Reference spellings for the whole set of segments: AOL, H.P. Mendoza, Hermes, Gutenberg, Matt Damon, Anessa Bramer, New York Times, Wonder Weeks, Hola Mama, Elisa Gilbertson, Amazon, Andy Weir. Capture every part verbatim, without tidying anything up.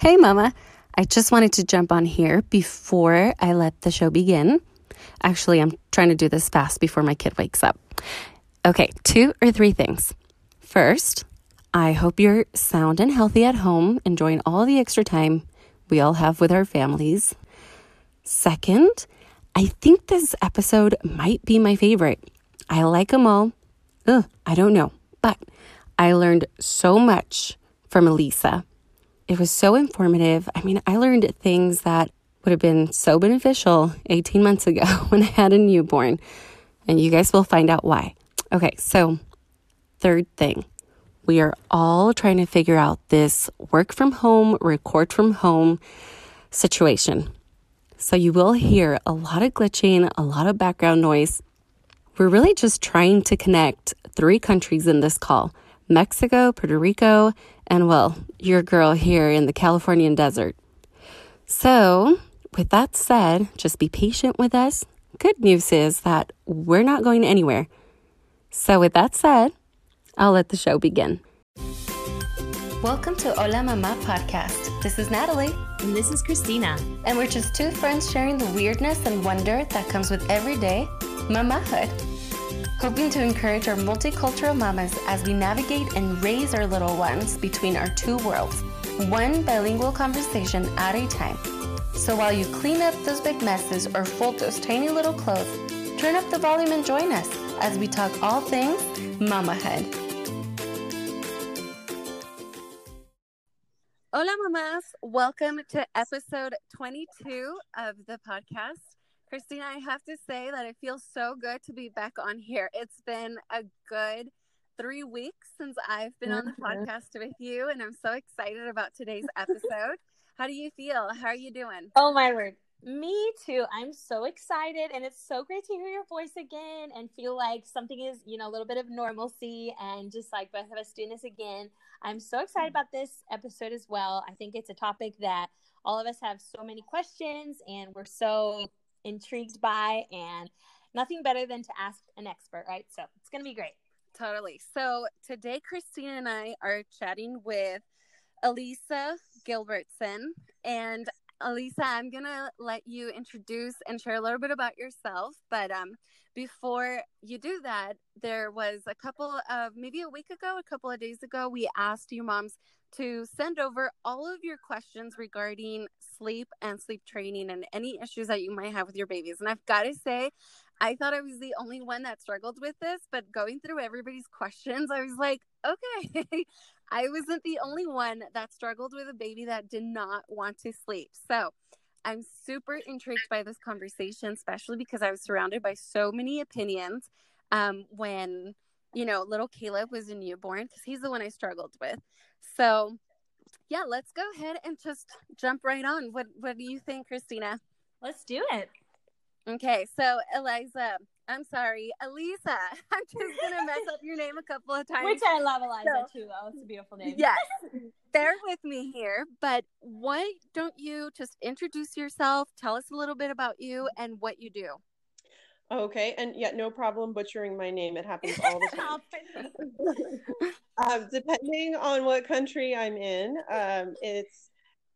Hey Mama, I just wanted to jump on here before I let the show begin. Actually, I'm trying to do this fast before my kid wakes up. Okay, two or three things. First, I hope you're sound and healthy at home, enjoying all the extra time we all have with our families. Second, I think this episode might be my favorite. I like them all. Ugh, I don't know, but I learned so much from Elisa. It was so informative. I mean, I learned things that would have been so beneficial eighteen months ago when I had a newborn. And you guys will find out why. Okay, so third thing. We are all trying to figure out this work from home, record from home situation. So you will hear a lot of glitching, a lot of background noise. We're really just trying to connect three countries in this call. Mexico, Puerto Rico, and well, your girl here in the Californian desert. So, with that said, just be patient with us. Good news is that we're not going anywhere. So, with that said, I'll let the show begin. Welcome to Hola Mama podcast. This is Natalie. And this is Christina. And we're just two friends sharing the weirdness and wonder that comes with everyday mamahood. Hoping to encourage our multicultural mamas as we navigate and raise our little ones between our two worlds, one bilingual conversation at a time. So while you clean up those big messes or fold those tiny little clothes, turn up the volume and join us as we talk all things mamahood. Hola mamas, welcome to episode twenty-two of the podcast. Christina, I have to say that it feels so good to be back on here. It's been a good three weeks since I've been mm-hmm. on the podcast with you, and I'm so excited about today's episode. How do you feel? How are you doing? Oh, my word. Me too. I'm so excited, and it's so great to hear your voice again and feel like something is, you know, a little bit of normalcy and just like both of us doing this again. I'm so excited about this episode as well. I think it's a topic that all of us have so many questions, and we're so intrigued by, and nothing better than to ask an expert, right? So it's gonna be great. Totally. So today Christina and I are chatting with Elisa Gilbertson. And Elisa, I'm gonna let you introduce and share a little bit about yourself, but um before you do that, there was a couple of maybe a week ago a couple of days ago we asked you moms to send over all of your questions regarding sleep and sleep training and any issues that you might have with your babies. And I've got to say, I thought I was the only one that struggled with this, but going through everybody's questions, I was like, okay, I wasn't the only one that struggled with a baby that did not want to sleep. So I'm super intrigued by this conversation, especially because I was surrounded by so many opinions um, when, you know, little Caleb was a newborn, because he's the one I struggled with. So, yeah, let's go ahead and just jump right on. What What do you think, Christina? Let's do it. Okay, so Eliza, I'm sorry, Elisa. I'm just gonna mess up your name a couple of times. Which I love, Eliza so, too. Oh, it's a beautiful name. Yes, bear with me here. But why don't you just introduce yourself? Tell us a little bit about you and what you do. Okay, and yeah, no problem butchering my name. It happens all the time. um, depending on what country I'm in, um, it's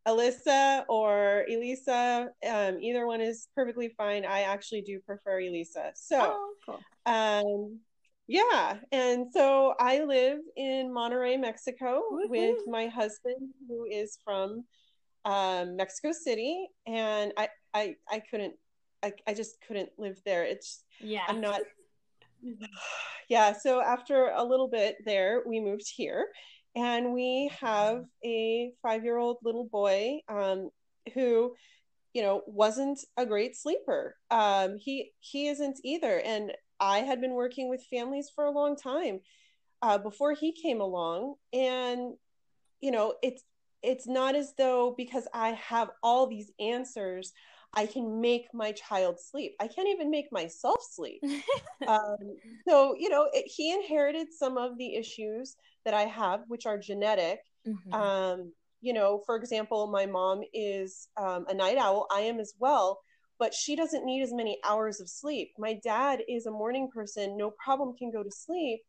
Alyssa or Elisa. Um, either one is perfectly fine. I actually do prefer Elisa. So, oh, cool. um, yeah, and so I live in Monterrey, Mexico, Woo-hoo. with my husband, who is from um, Mexico City, and I, I, I couldn't. I, I just couldn't live there. It's yeah. I'm not. Yeah. So after a little bit there, we moved here, and we have a five-year-old little boy um, who, you know, wasn't a great sleeper. Um, he he isn't either. And I had been working with families for a long time uh, before he came along, and you know, it's it's not as though because I have all these answers, I can make my child sleep. I can't even make myself sleep. um, so, you know, it, he inherited some of the issues that I have, which are genetic. Mm-hmm. Um, you know, for example, my mom is um, a night owl. I am as well, but she doesn't need as many hours of sleep. My dad is a morning person, no problem, can go to sleep,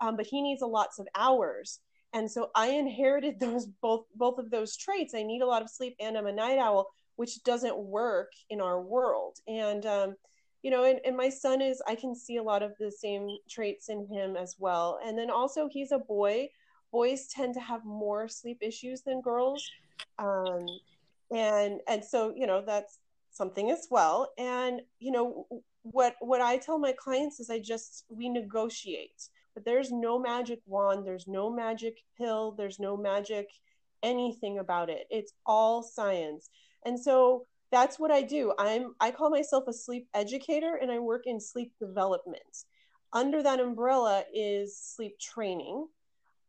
um, but he needs a lots of hours. And so I inherited those both both of those traits. I need a lot of sleep and I'm a night owl, which doesn't work in our world. And, um, you know, and, and my son is, I can see a lot of the same traits in him as well. And then also he's a boy. Boys tend to have more sleep issues than girls. Um, and, and so, you know, that's something as well. And, you know, what, what I tell my clients is I just, we negotiate, but there's no magic wand. There's no magic pill. There's no magic anything about it. It's all science. And so that's what I do. I'm, I call myself a sleep educator and I work in sleep development. Under that umbrella is sleep training.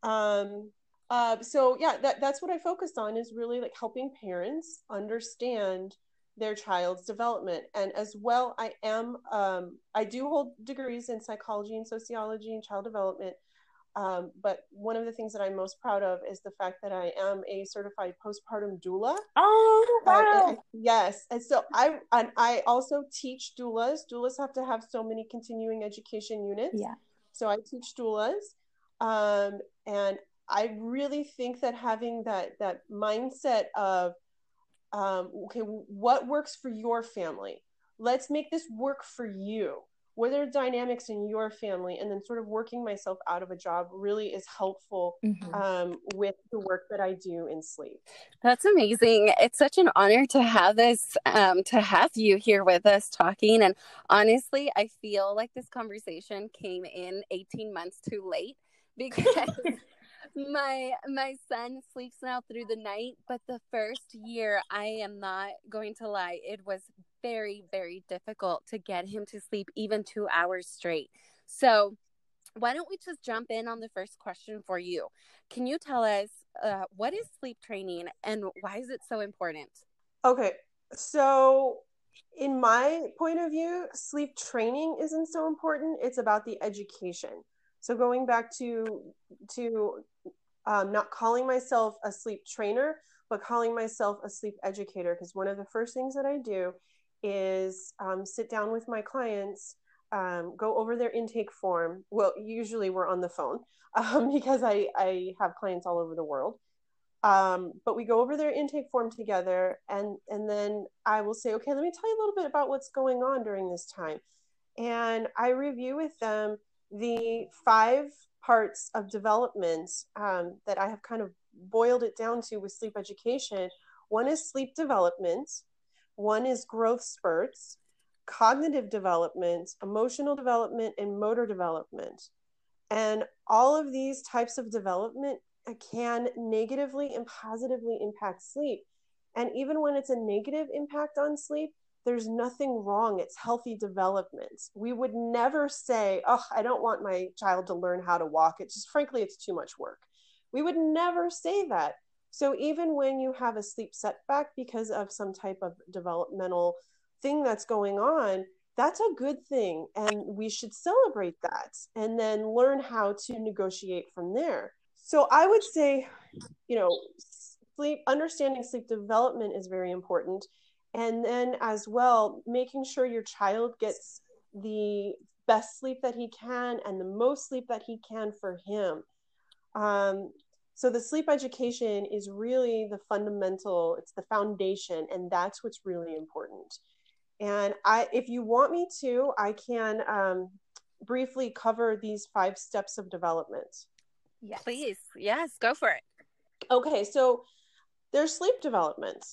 Um, uh, so yeah, that, that's what I focused on, is really like helping parents understand their child's development. And as well, I am, um, I do hold degrees in psychology and sociology and child development. Um, but one of the things that I'm most proud of is the fact that I am a certified postpartum doula. Oh, wow. Uh, yes. And so I, and I also teach doulas. Doulas have to have so many continuing education units. Yeah. So I teach doulas. Um, and I really think that having that, that mindset of, um, okay, what works for your family? Let's make this work for you. What are the dynamics in your family? And then sort of working myself out of a job really is helpful mm-hmm. um, with the work that I do in sleep. That's amazing. It's such an honor to have this, um, to have you here with us talking. And honestly, I feel like this conversation came in eighteen months too late because my, my son sleeps now through the night, but the first year, I am not going to lie, it was very, very difficult to get him to sleep even two hours straight. So why don't we just jump in on the first question for you? Can you tell us uh, what is sleep training and why is it so important? Okay. So in my point of view, sleep training isn't so important. It's about the education. So going back to, to um, not calling myself a sleep trainer, but calling myself a sleep educator, because one of the first things that I do is um, sit down with my clients, um, go over their intake form. Well, usually we're on the phone um, because I, I have clients all over the world. Um, but we go over their intake form together, and, and then I will say, okay, let me tell you a little bit about what's going on during this time. And I review with them the five parts of development um, that I have kind of boiled it down to with sleep education. One is sleep development. One is growth spurts, cognitive development, emotional development, and motor development. And all of these types of development can negatively and positively impact sleep. And even when it's a negative impact on sleep, there's nothing wrong. It's healthy development. We would never say, oh, I don't want my child to learn how to walk. It's just, frankly, it's too much work. We would never say that. So even when you have a sleep setback because of some type of developmental thing that's going on, that's a good thing. And we should celebrate that and then learn how to negotiate from there. So I would say, you know, sleep, understanding sleep development is very important. And then as well, making sure your child gets the best sleep that he can and the most sleep that he can for him. Um, so the sleep education is really the fundamental, it's the foundation, and that's what's really important. And I, if you want me to, I can um, briefly cover these five steps of development. Yes. Please. Yes, go for it. Okay. So there's sleep development,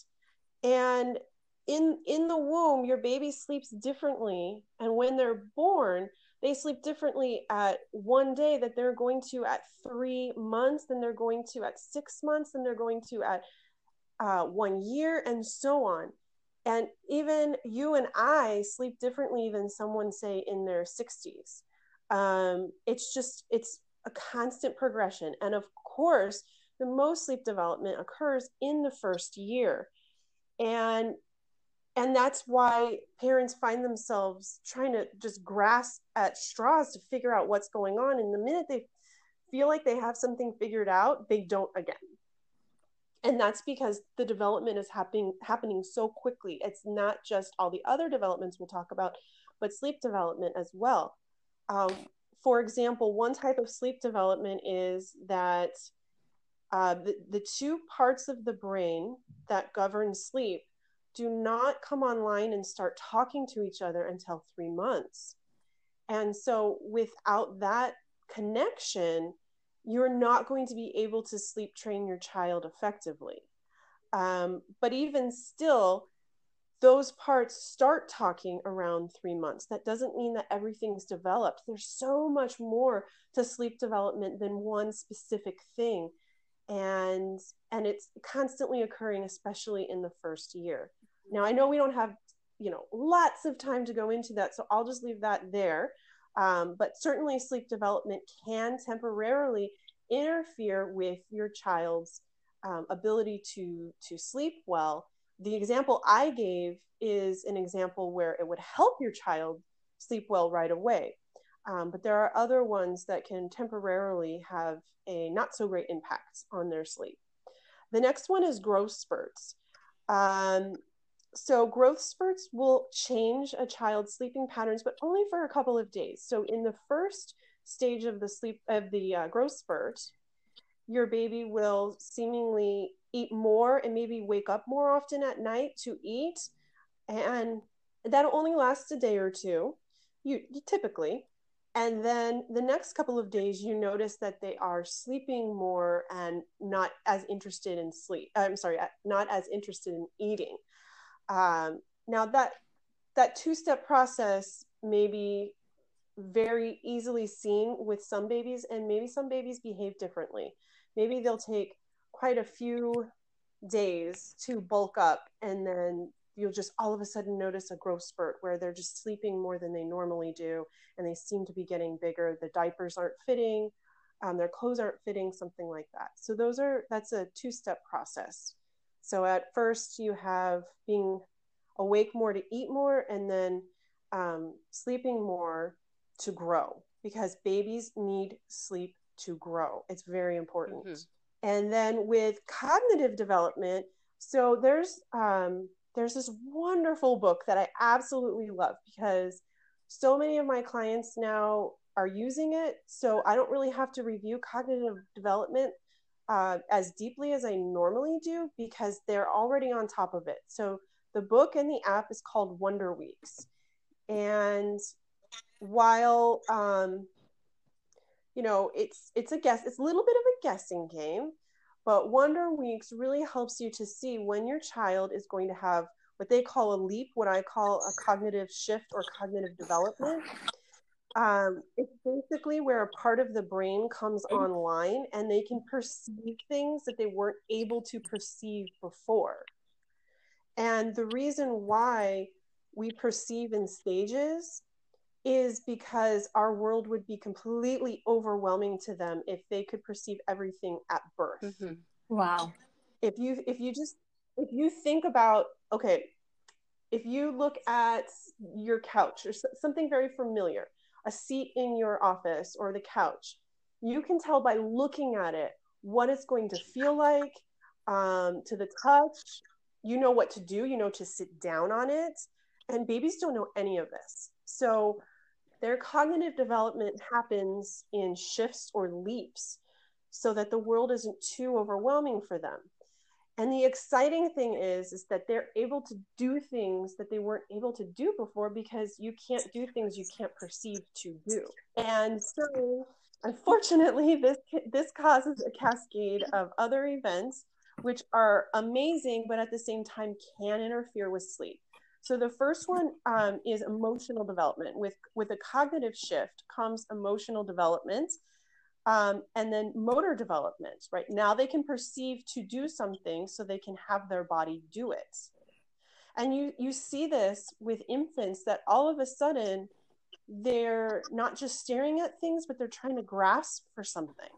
and in, in the womb, your baby sleeps differently. And when they're born, they sleep differently at one day that they're going to at three months, then they're going to at six months, then they're going to at uh, one year, and so on. And even you and I sleep differently than someone, say, in their sixties. Um, it's just, it's a constant progression. And of course, the most sleep development occurs in the first year. And And that's why parents find themselves trying to just grasp at straws to figure out what's going on. And the minute they feel like they have something figured out, they don't again. And that's because the development is happening happening so quickly. It's not just all the other developments we'll talk about, but sleep development as well. Um, for example, one type of sleep development is that uh, the, the two parts of the brain that govern sleep do not come online and start talking to each other until three months. And so without that connection, you're not going to be able to sleep train your child effectively. Um, but even still, those parts start talking around three months. That doesn't mean that everything's developed. There's so much more to sleep development than one specific thing. And, and it's constantly occurring, especially in the first year. Now, I know we don't have, you know, lots of time to go into that, so I'll just leave that there. Um, but certainly sleep development can temporarily interfere with your child's um, ability to, to sleep well. The example I gave is an example where it would help your child sleep well right away. Um, but there are other ones that can temporarily have a not so great impact on their sleep. The next one is growth spurts. Um, So growth spurts will change a child's sleeping patterns, but only for a couple of days. So in the first stage of the sleep of the uh, growth spurt, your baby will seemingly eat more and maybe wake up more often at night to eat. And that'll only last a day or two, you, you typically. And then the next couple of days, you notice that they are sleeping more and not as interested in sleep. I'm sorry, not as interested in eating. Um, now that, that two-step process may be very easily seen with some babies, and maybe some babies behave differently. Maybe they'll take quite a few days to bulk up, and then you'll just all of a sudden notice a growth spurt where they're just sleeping more than they normally do. And they seem to be getting bigger. The diapers aren't fitting, um, their clothes aren't fitting, something like that. So those are, that's a two-step process. So at first you have being awake more to eat more, and then um, sleeping more to grow, because babies need sleep to grow. It's very important. Mm-hmm. And then with cognitive development, so there's, um, there's this wonderful book that I absolutely love, because so many of my clients now are using it. So I don't really have to review cognitive development Uh, as deeply as I normally do, because they're already on top of it. So the book and the app is called Wonder Weeks. And while, um, you know, it's, it's a guess, it's a little bit of a guessing game, but Wonder Weeks really helps you to see when your child is going to have what they call a leap, what I call a cognitive shift or cognitive development. Um, it's basically where a part of the brain comes online and they can perceive things that they weren't able to perceive before. And the reason why we perceive in stages is because our world would be completely overwhelming to them if they could perceive everything at birth. Mm-hmm. Wow. If you, if you just, if you think about, okay, if you look at your couch or something very familiar, a seat in your office or the couch, you can tell by looking at it what it's going to feel like um, to the touch. You know what to do, you know, to sit down on it. And babies don't know any of this. So their cognitive development happens in shifts or leaps so that the world isn't too overwhelming for them. And the exciting thing is, is that they're able to do things that they weren't able to do before, because you can't do things you can't perceive to do. And so unfortunately, this, this causes a cascade of other events, which are amazing, but at the same time can interfere with sleep. So the first one um, is emotional development. With, with a cognitive shift comes emotional development. Um, and then motor development, right? Now they can perceive to do something, so they can have their body do it. And you, you see this with infants, that all of a sudden they're not just staring at things, but they're trying to grasp for something.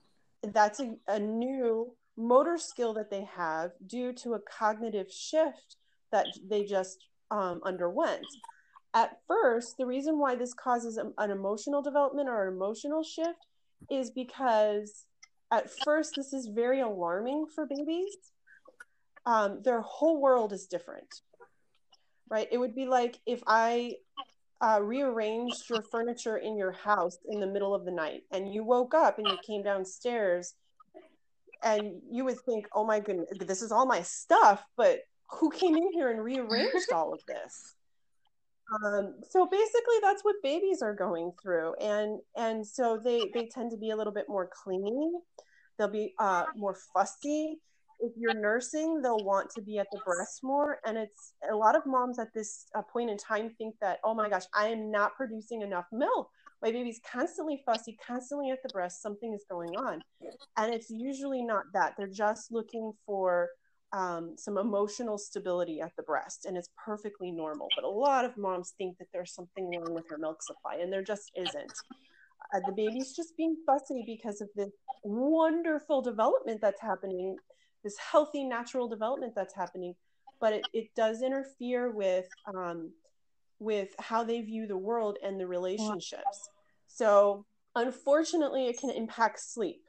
That's a, a new motor skill that they have due to a cognitive shift that they just um, underwent. At first, the reason why this causes a, an emotional development or an emotional shift is because at first this is very alarming for babies. Um, their whole world is different, right? It would be like if I uh, rearranged your furniture in your house in the middle of the night, and you woke up and you came downstairs And you would think, oh my goodness, this is all my stuff, but who came in here and rearranged all of this? Um, so basically that's what babies are going through. And, and so they, they tend to be a little bit more clingy. They'll be uh, more fussy. If you're nursing, they'll want to be at the breast more. And it's a lot of moms at this uh, point in time think that, oh my gosh, I am not producing enough milk. My baby's constantly fussy, constantly at the breast. Something is going on. And it's usually not that. They're just looking for um, some emotional stability at the breast. And it's perfectly normal. But a lot of moms think that there's something wrong with their milk supply. And there just isn't. Uh, the baby's just being fussy because of this wonderful development that's happening, this healthy, natural development that's happening. But it, it does interfere with um, with how they view the world and the relationships. So unfortunately, it can impact sleep.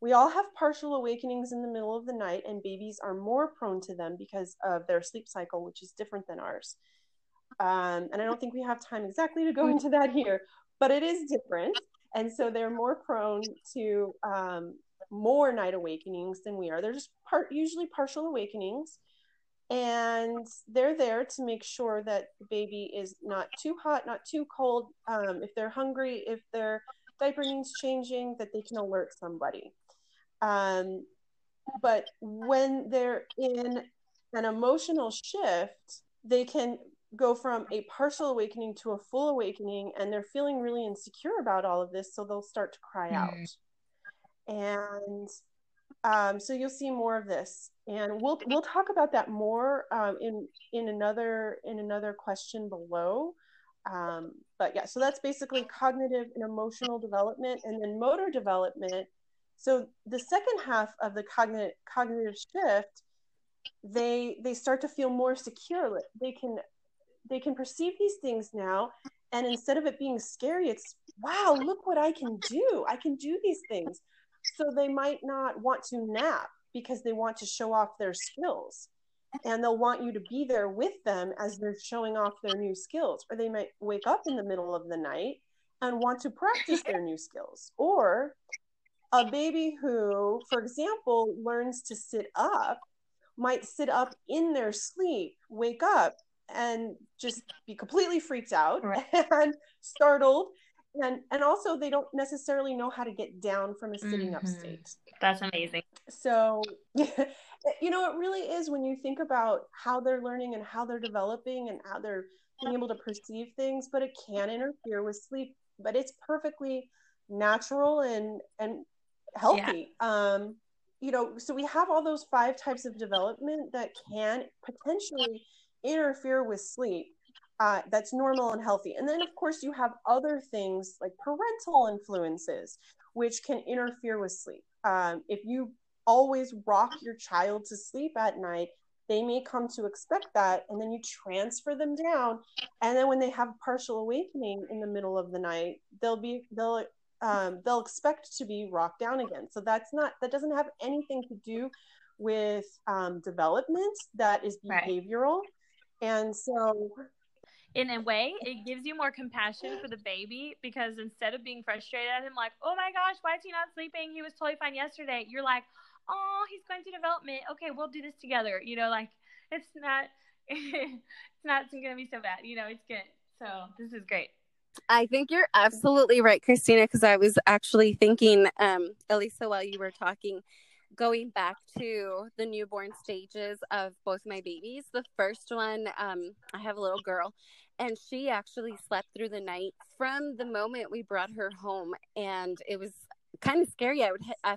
We all have partial awakenings in the middle of the night, and babies are more prone to them because of their sleep cycle, which is different than ours. Um, and I don't think we have time exactly to go into that here, but it is different. And so they're more prone to um, more night awakenings than we are. They're just part, usually partial awakenings. And they're there to make sure that the baby is not too hot, not too cold. Um, if they're hungry, if their diaper needs changing, that they can alert somebody. Um, but when they're in an emotional shift, they can go from a partial awakening to a full awakening, and they're feeling really insecure about all of this, so they'll start to cry out. And um, so you'll see more of this. And we'll we'll talk about that more um, in in another in another question below. Um, but yeah, so that's basically cognitive and emotional development, and then motor development. So the second half of the cognitive cognitive shift, they they start to feel more secure. They can they can perceive these things now, and instead of it being scary, it's wow, look what I can do. I can do these things. So they might not want to nap, because they want to show off their skills, and they'll want you to be there with them as they're showing off their new skills. Or they might wake up in the middle of the night and want to practice their new skills. Or a baby who, for example, learns to sit up might sit up in their sleep, wake up, and just be completely freaked out right. and startled. And, and also they don't necessarily know how to get down from a sitting mm-hmm. up state. That's amazing. So, you know, it really is when you think about how they're learning and how they're developing and how they're being able to perceive things, but it can interfere with sleep, but it's perfectly natural and, and healthy. Yeah. Um, you know, so we have all those five types of development that can potentially interfere with sleep. Uh, that's normal and healthy. And then, of course, you have other things like parental influences, which can interfere with sleep. Um, if you always rock your child to sleep at night, they may come to expect that, and then you transfer them down. And then when they have partial awakening in the middle of the night, they'll be they'll um, they'll expect to be rocked down again. So that's not that doesn't have anything to do with um, development. That is behavioral, right. And so. In a way, it gives you more compassion for the baby, because instead of being frustrated at him, like, oh my gosh, why is he not sleeping? He was totally fine yesterday. You're like, oh, he's going through development. Okay, we'll do this together. You know, like it's not, it's not going to be so bad. You know, it's good. So this is great. I think you're absolutely right, Christina, because I was actually thinking, um, Elisa, while you were talking, going back to the newborn stages of both my babies. The first one, um, I have a little girl, and she actually slept through the night from the moment we brought her home. And it was kind of scary. I would ha- I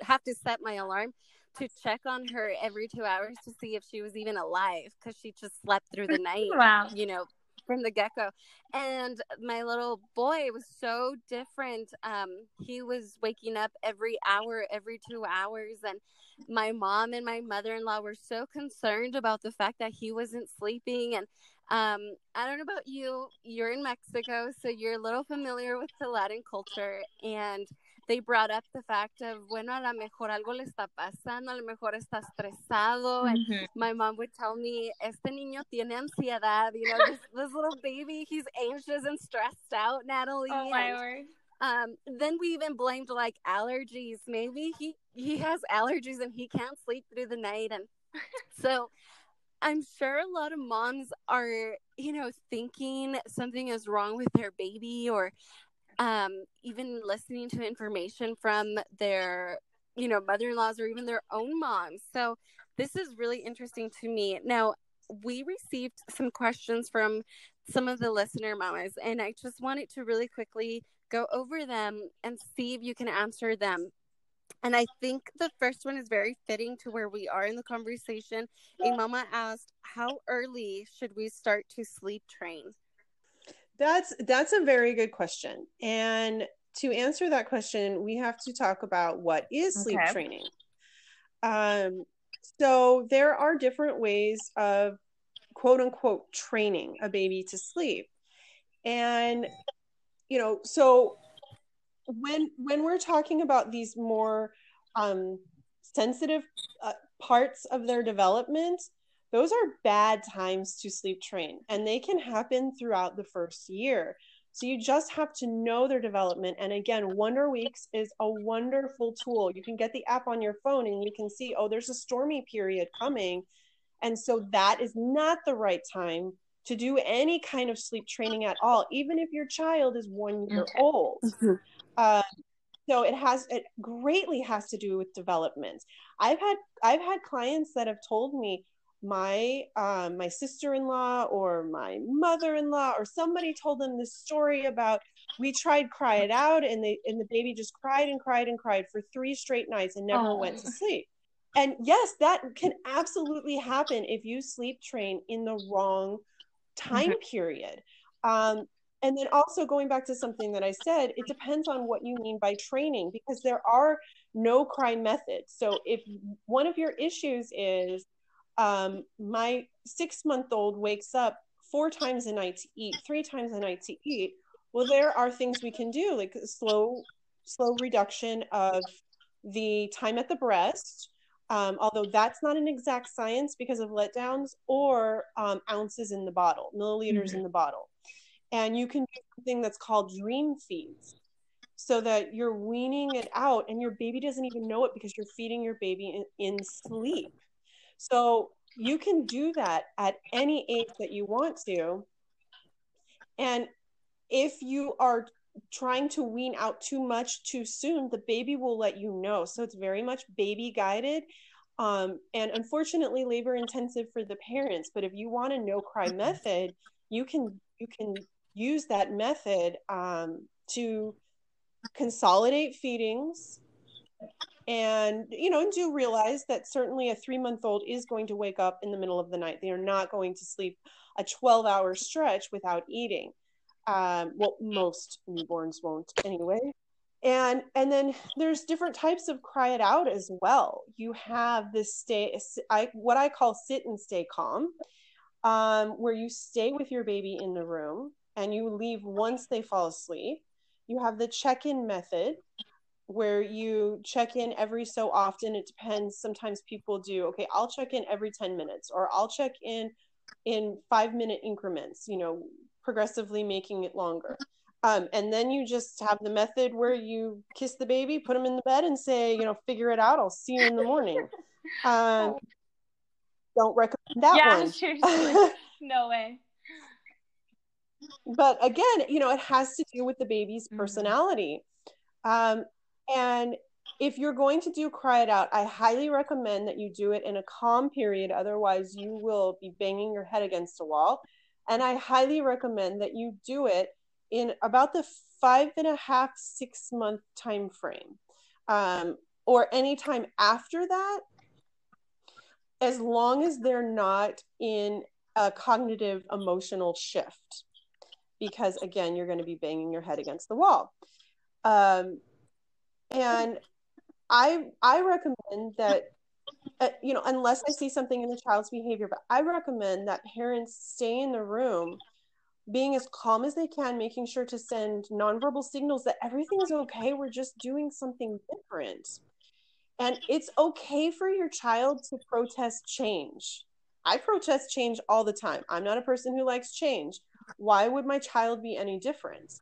have to set my alarm to check on her every two hours to see if she was even alive, because she just slept through the night, wow. you know, from the get-go. And my little boy was so different. Um, he was waking up every hour, every two hours. And my mom and my mother-in-law were so concerned about the fact that he wasn't sleeping. And um, I don't know about you, you're in Mexico, so you're a little familiar with the Latin culture. And they brought up the fact of, bueno, a lo mejor algo le está pasando, a lo mejor está estresado. Mm-hmm. And my mom would tell me, este niño tiene ansiedad. You know, this, this little baby, he's anxious and stressed out, Natalie. Oh, my and, word. Um, then we even blamed like allergies. Maybe he, he has allergies and he can't sleep through the night. And so I'm sure a lot of moms are, you know, thinking something is wrong with their baby, or um, even listening to information from their, you know, mother-in-laws or even their own moms. So this is really interesting to me. Now, we received some questions from some of the listener mamas, and I just wanted to really quickly go over them and see if you can answer them. And I think the first one is very fitting to where we are in the conversation. A mama asked, how early should we start to sleep train? That's, that's a very good question. And to answer that question, we have to talk about what is sleep okay. training. Um, so there are different ways of quote unquote training a baby to sleep. And, you know, so when, when we're talking about these more um, sensitive uh, parts of their development, those are bad times to sleep train, and they can happen throughout the first year. So you just have to know their development. And again, Wonder Weeks is a wonderful tool. You can get the app on your phone and you can see, oh, there's a stormy period coming. And so that is not the right time to do any kind of sleep training at all, even if your child is one year okay. old. Mm-hmm. Uh, so it has, it greatly has to do with development. I've had, I've had clients that have told me, my um, my sister-in-law or my mother-in-law or somebody told them this story about, we tried cry it out, and they and the baby just cried and cried and cried for three straight nights and never oh. went to sleep. And yes, that can absolutely happen if you sleep train in the wrong time mm-hmm. period. Um, and then also going back to something that I said, it depends on what you mean by training, because there are no cry methods. So if one of your issues is, Um, my six-month-old wakes up four times a night to eat, three times a night to eat, well, there are things we can do, like slow, slow reduction of the time at the breast, um, although that's not an exact science because of letdowns, or um, ounces in the bottle, milliliters mm-hmm. in the bottle. And you can do something that's called dream feeds, so that you're weaning it out and your baby doesn't even know it, because you're feeding your baby in, in sleep. So you can do that at any age that you want to. And if you are trying to wean out too much too soon, the baby will let you know. So it's very much baby guided, um, and unfortunately labor intensive for the parents. But if you want a no cry method, you can, you can use that method um, to consolidate feedings. And, you know, do realize that certainly a three-month-old is going to wake up in the middle of the night. They are not going to sleep a twelve-hour stretch without eating. Um, well, most newborns won't anyway. And and then there's different types of cry it out as well. You have this stay, I, what I call sit and stay calm, um, where you stay with your baby in the room and you leave once they fall asleep. You have the check-in method, where you check in every so often. It depends. Sometimes people do, okay, I'll check in every ten minutes, or I'll check in in five minute increments, you know, progressively making it longer. Um, and then you just have the method where you kiss the baby, put them in the bed and say, you know, figure it out. I'll see you in the morning. Um, don't recommend that yeah, one. Seriously. No way. But again, you know, it has to do with the baby's personality. Um, And if you're going to do cry it out, I highly recommend that you do it in a calm period. Otherwise, you will be banging your head against a wall. And I highly recommend that you do it in about the five and a half, six month time frame, um, or any time after that, as long as they're not in a cognitive emotional shift. Because again, you're going to be banging your head against the wall. Um, And I I recommend that, uh, you know, unless I see something in the child's behavior, but I recommend that parents stay in the room being as calm as they can, making sure to send nonverbal signals that everything's okay. We're just doing something different. And it's okay for your child to protest change. I protest change all the time. I'm not a person who likes change. Why would my child be any different?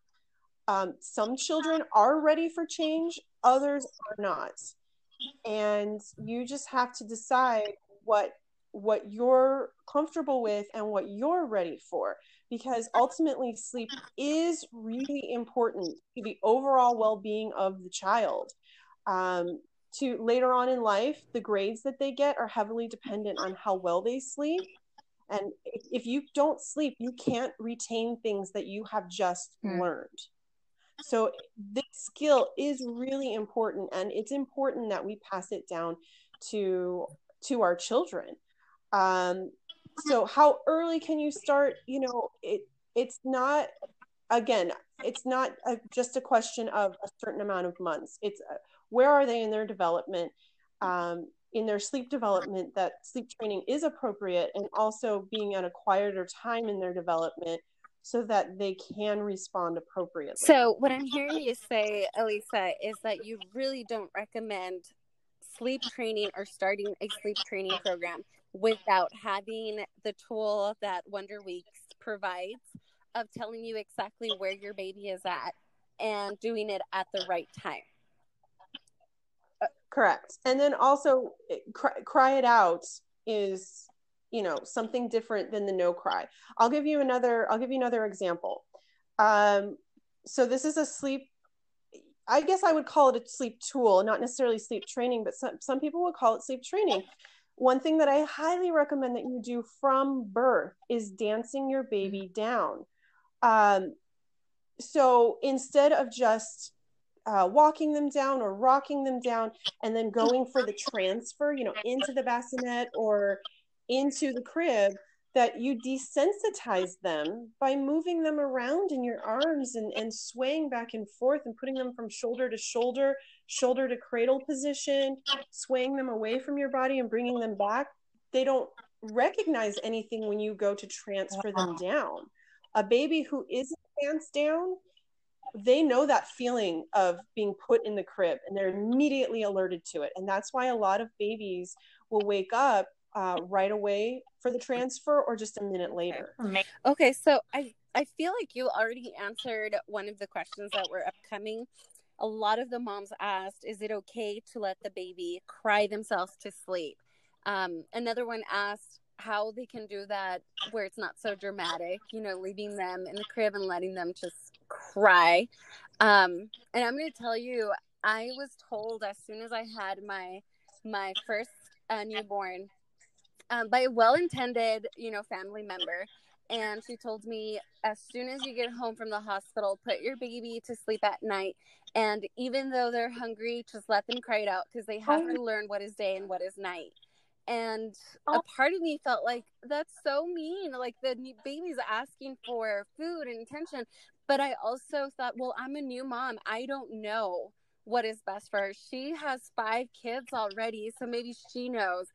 Um, some children are ready for change, others are not. And you just have to decide what what you're comfortable with and what you're ready for, because ultimately sleep is really important to the overall well-being of the child. Um, to later on in life, the grades that they get are heavily dependent on how well they sleep. And if you don't sleep, you can't retain things that you have just mm. learned. So this skill is really important, and it's important that we pass it down to, to our children. Um, so how early can you start? You know, it, it's not, again, it's not a, just a question of a certain amount of months. It's a, where are they in their development, um, in their sleep development, that sleep training is appropriate, and also being at a quieter time in their development so that they can respond appropriately. So what I'm hearing you say, Elisa, is that you really don't recommend sleep training or starting a sleep training program without having the tool that Wonder Weeks provides of telling you exactly where your baby is at and doing it at the right time. Correct. And then also cry, cry it out is, you know, something different than the no cry. I'll give you another, I'll give you another example. Um, so this is a sleep, I guess I would call it a sleep tool, not necessarily sleep training, but some, some people would call it sleep training. One thing that I highly recommend that you do from birth is dancing your baby down. Um, so instead of just Uh, walking them down or rocking them down and then going for the transfer, you know, into the bassinet or into the crib, that you desensitize them by moving them around in your arms and, and swaying back and forth and putting them from shoulder to shoulder, shoulder to cradle position, swaying them away from your body and bringing them back. They don't recognize anything when you go to transfer them down. A baby who isn't danced down, they know that feeling of being put in the crib and they're immediately alerted to it. And that's why a lot of babies will wake up uh, right away for the transfer or just a minute later. Okay. So I, I feel like you already answered one of the questions that were upcoming. A lot of the moms asked, is it okay to let the baby cry themselves to sleep? Um, another one asked how they can do that where it's not so dramatic, you know, leaving them in the crib and letting them just cry. Um, and I'm going to tell you, I was told as soon as I had my, my first uh, newborn um, by a well-intended, you know, family member. And she told me, as soon as you get home from the hospital, put your baby to sleep at night. And even though they're hungry, just let them cry it out, because they have to learn what is day and what is night. And a part of me felt like, that's so mean. Like, the baby's asking for food and attention. But I also thought, well, I'm a new mom. I don't know what is best for her. She has five kids already, so maybe she knows.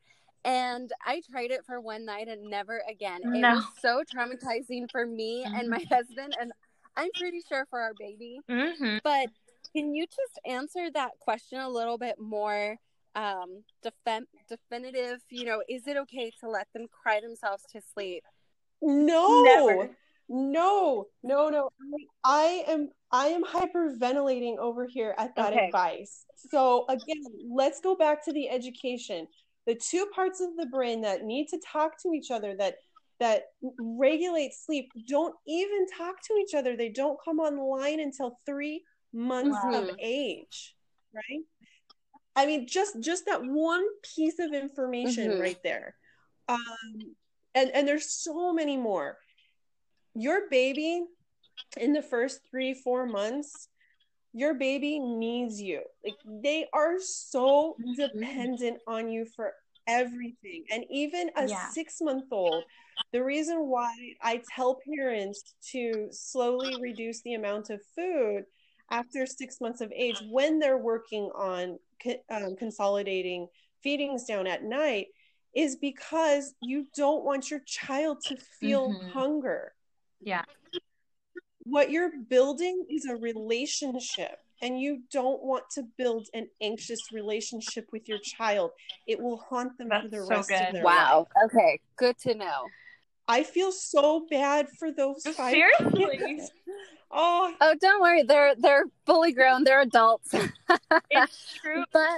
And I tried it for one night and never again. No. It was so traumatizing for me mm-hmm. and my husband, and I'm pretty sure for our baby. Mm-hmm. But can you just answer that question a little bit more? Um, def- definitive, you know, is it okay to let them cry themselves to sleep? No, Never. no, no, no. I, I am, I am hyperventilating over here at that okay. advice. So again, let's go back to the education. The two parts of the brain that need to talk to each other, that, that regulate sleep, don't even talk to each other. They don't come online until three months wow. of age, right? I mean, just, just that one piece of information mm-hmm. right there. Um, and, and there's so many more. Your baby in the first three, four months, your baby needs you. Like, they are so mm-hmm. dependent on you for everything. And even a yeah. six-month-old, the reason why I tell parents to slowly reduce the amount of food after six months of age, when they're working on um, consolidating feedings down at night, is because you don't want your child to feel mm-hmm. hunger. Yeah. What you're building is a relationship, and you don't want to build an anxious relationship with your child. It will haunt them That's for the so rest good. Of their wow. life. Wow. Okay. Good to know. I feel so bad for those five Seriously? Kids. Oh, oh, don't worry. They're they're fully grown. They're adults. It's true. But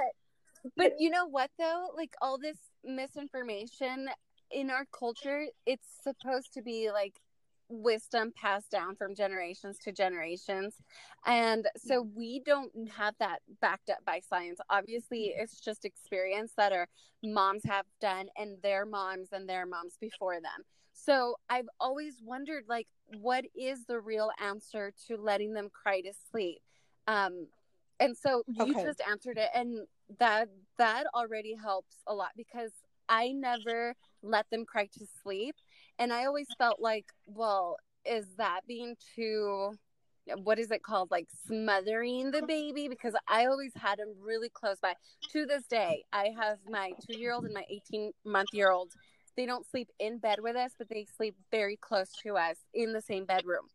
but you know what though? Like all this misinformation in our culture, it's supposed to be like wisdom passed down from generations to generations. And so we don't have that backed up by science. Obviously, it's just experience that our moms have done and their moms and their moms before them. So I've always wondered, like, what is the real answer to letting them cry to sleep? Um, and so you okay. just answered it. And that that already helps a lot because I never let them cry to sleep. And I always felt like, well, is that being too, what is it called? Like smothering the baby? Because I always had them really close by. To this day, I have my two-year-old and my eighteen-month-year-old. They don't sleep in bed with us, but they sleep very close to us in the same bedroom.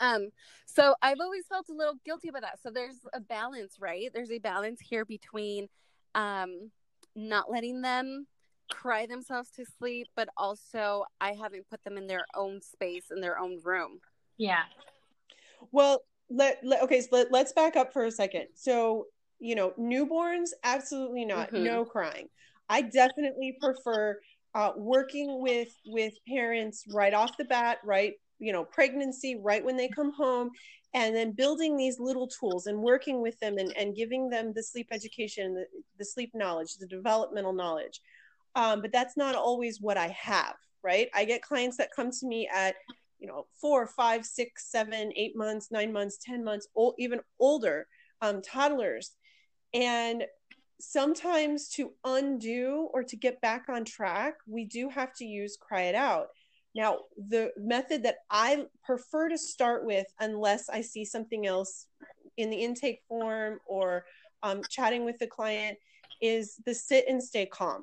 Um, so I've always felt a little guilty about that. So there's a balance, right? There's a balance here between um, not letting them cry themselves to sleep, but also I haven't put them in their own space, in their own room. Yeah. Well, let, let okay, so let, let's back up for a second. So, you know, newborns, absolutely not. Mm-hmm. No crying. I definitely prefer uh, working with, with parents right off the bat, right? You know, pregnancy, right when they come home, and then building these little tools and working with them and, and giving them the sleep education, the, the sleep knowledge, the developmental knowledge. Um, but that's not always what I have, right? I get clients that come to me at, you know, four, five, six, seven, eight months, nine months, ten months, old, even older um, toddlers. And sometimes to undo or to get back on track, we do have to use cry it out. Now, the method that I prefer to start with, unless I see something else in the intake form or um, chatting with the client, is the sit and stay calm.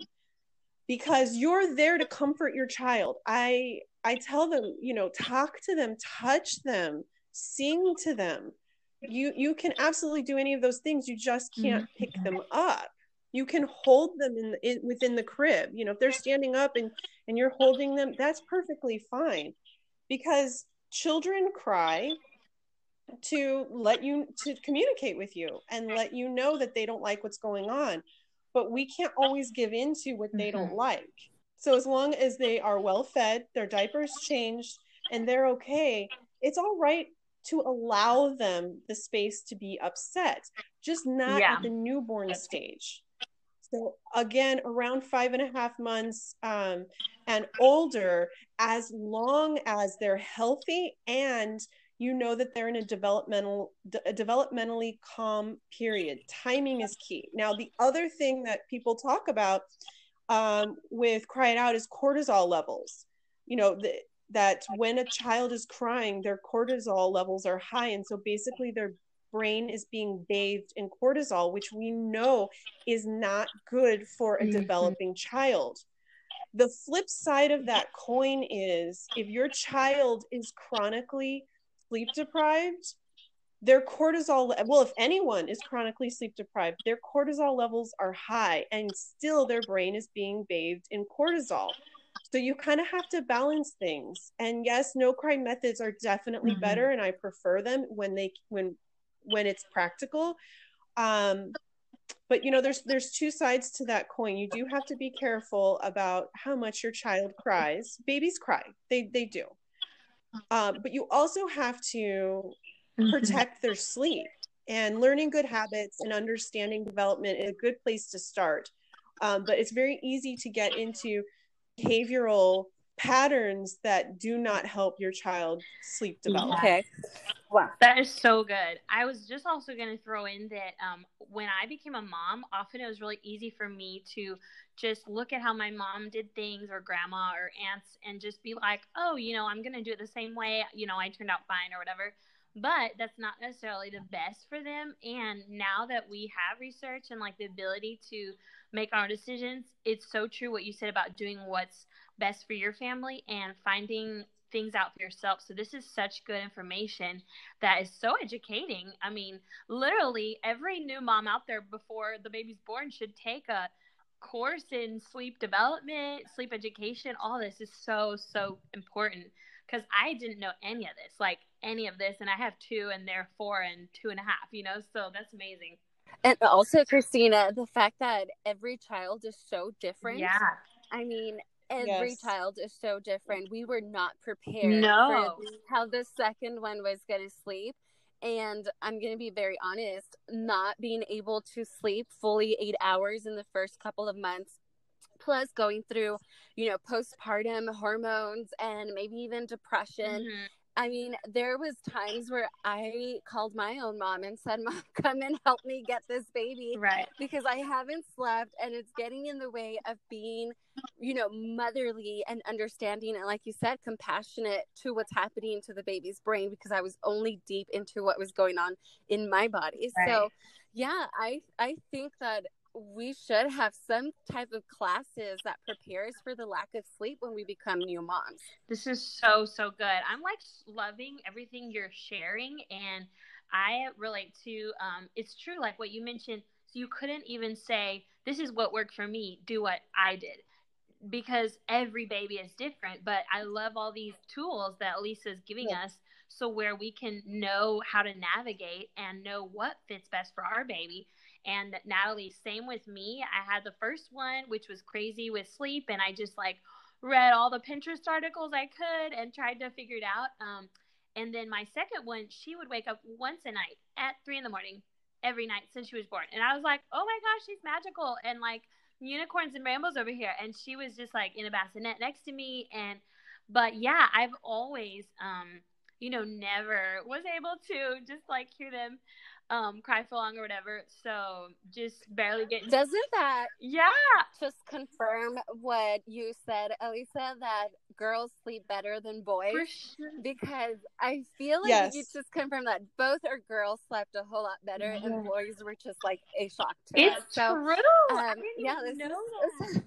Because you're there to comfort your child. I I tell them, you know, talk to them, touch them, sing to them. You you can absolutely do any of those things. You just can't pick them up. You can hold them in, in within the crib. You know, if they're standing up and, and you're holding them, that's perfectly fine. Because children cry to let you, to communicate with you and let you know that they don't like what's going on. But we can't always give in to what they don't like. So as long as they are well fed, their diapers changed, and they're okay, it's all right to allow them the space to be upset, just not yeah. at the newborn stage. So again, around five and a half months um, and older, as long as they're healthy and you know that they're in a developmental, a developmentally calm period. Timing is key. Now, the other thing that people talk about um, with cry it out is cortisol levels. You know, the, that when a child is crying, their cortisol levels are high. And so basically their brain is being bathed in cortisol, which we know is not good for a mm-hmm. developing child. The flip side of that coin is if your child is chronically sleep deprived, their cortisol, well, if anyone is chronically sleep deprived, their cortisol levels are high and still their brain is being bathed in cortisol. So you kind of have to balance things. And yes, no cry methods are definitely mm-hmm. better. And I prefer them when they, when, when it's practical. Um, but you know, there's, there's two sides to that coin. You do have to be careful about how much your child cries. Babies cry. They, they do. Um, but you also have to protect their sleep, and learning good habits and understanding development is a good place to start. Um, but it's very easy to get into behavioral patterns that do not help your child sleep develop. Okay. Wow. That is so good. I was just also going to throw in that um, when I became a mom, often it was really easy for me to just look at how my mom did things or grandma or aunts and just be like, oh, you know, I'm going to do it the same way. You know, I turned out fine or whatever. But that's not necessarily the best for them. And now that we have research and like the ability to make our decisions, it's so true what you said about doing what's best for your family and finding things out for yourself. So this is such good information that is so educating. I mean, literally every new mom out there before the baby's born should take a course in sleep development, sleep education. All this is so, so important because I didn't know any of this. Like any of this, and I have two, and they're four and two and a half, you know, so that's amazing. And also, Christina, the fact that every child is so different. Yeah. I mean, every yes. child is so different. We were not prepared no. for how the second one was going to sleep. And I'm going to be very honest, not being able to sleep fully eight hours in the first couple of months, plus going through, you know, postpartum hormones and maybe even depression. Mm-hmm. I mean, there was times where I called my own mom and said, Mom, come and help me get this baby. Right. Because I haven't slept and it's getting in the way of being, you know, motherly and understanding. And like you said, compassionate to what's happening to the baby's brain, because I was only deep into what was going on in my body. Right. So, yeah, I I think that we should have some type of classes that prepares for the lack of sleep when we become new moms. This is so, so good. I'm like loving everything you're sharing. And I relate to, um, it's true. Like what you mentioned, so you couldn't even say, this is what worked for me. Do what I did, because every baby is different, but I love all these tools that Lisa's giving yeah. us. So where we can know how to navigate and know what fits best for our baby. And Natalie, same with me. I had the first one, which was crazy with sleep. And I just like read all the Pinterest articles I could and tried to figure it out. Um, and then my second one, she would wake up once a night at three in the morning every night since she was born. And I was like, oh my gosh, she's magical. And like unicorns and rainbows over here. And she was just like in a bassinet next to me. And, but yeah, I've always, um, you know, never was able to just like hear them um cry for long or whatever, so just barely getting doesn't that yeah just confirm what you said, Elisa, that girls sleep better than boys? For sure. Because I feel like yes. you just confirmed that both our girls slept a whole lot better yeah. and boys were just like a shock to it's us. So, true um, yeah this know is, that.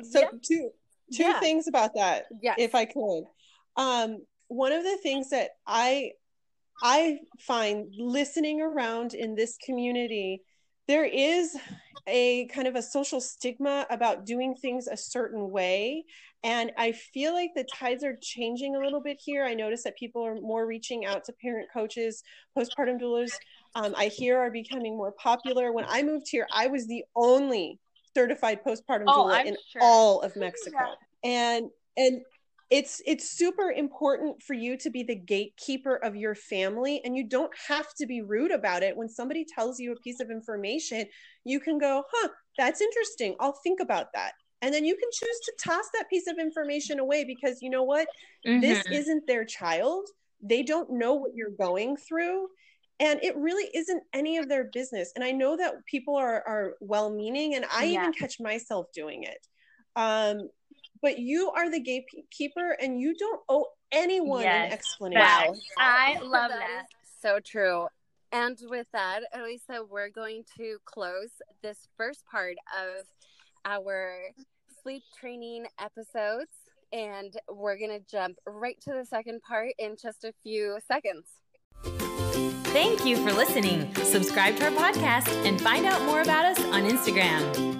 Is, so yeah. two two yeah. things about that yes. if I could. Um one of the things that I I find listening around in this community, there is a kind of a social stigma about doing things a certain way. And I feel like the tides are changing a little bit here. I notice that people are more reaching out to parent coaches, postpartum doulas, um, I hear are becoming more popular. When I moved here, I was the only certified postpartum oh, doula I'm in sure. all of Mexico. Yeah. And, and, It's it's super important for you to be the gatekeeper of your family, and you don't have to be rude about it. When somebody tells you a piece of information, you can go, huh, that's interesting. I'll think about that. And then you can choose to toss that piece of information away, because you know what? Mm-hmm. This isn't their child. They don't know what you're going through. And it really isn't any of their business. And I know that people are, are well-meaning, and I yeah. even catch myself doing it. Um, But you are the gatekeeper, and you don't owe anyone yes, an explanation. Wow. I love that. that. So true. And with that, Elisa, we're going to close this first part of our sleep training episodes, and we're going to jump right to the second part in just a few seconds. Thank you for listening. Subscribe to our podcast and find out more about us on Instagram.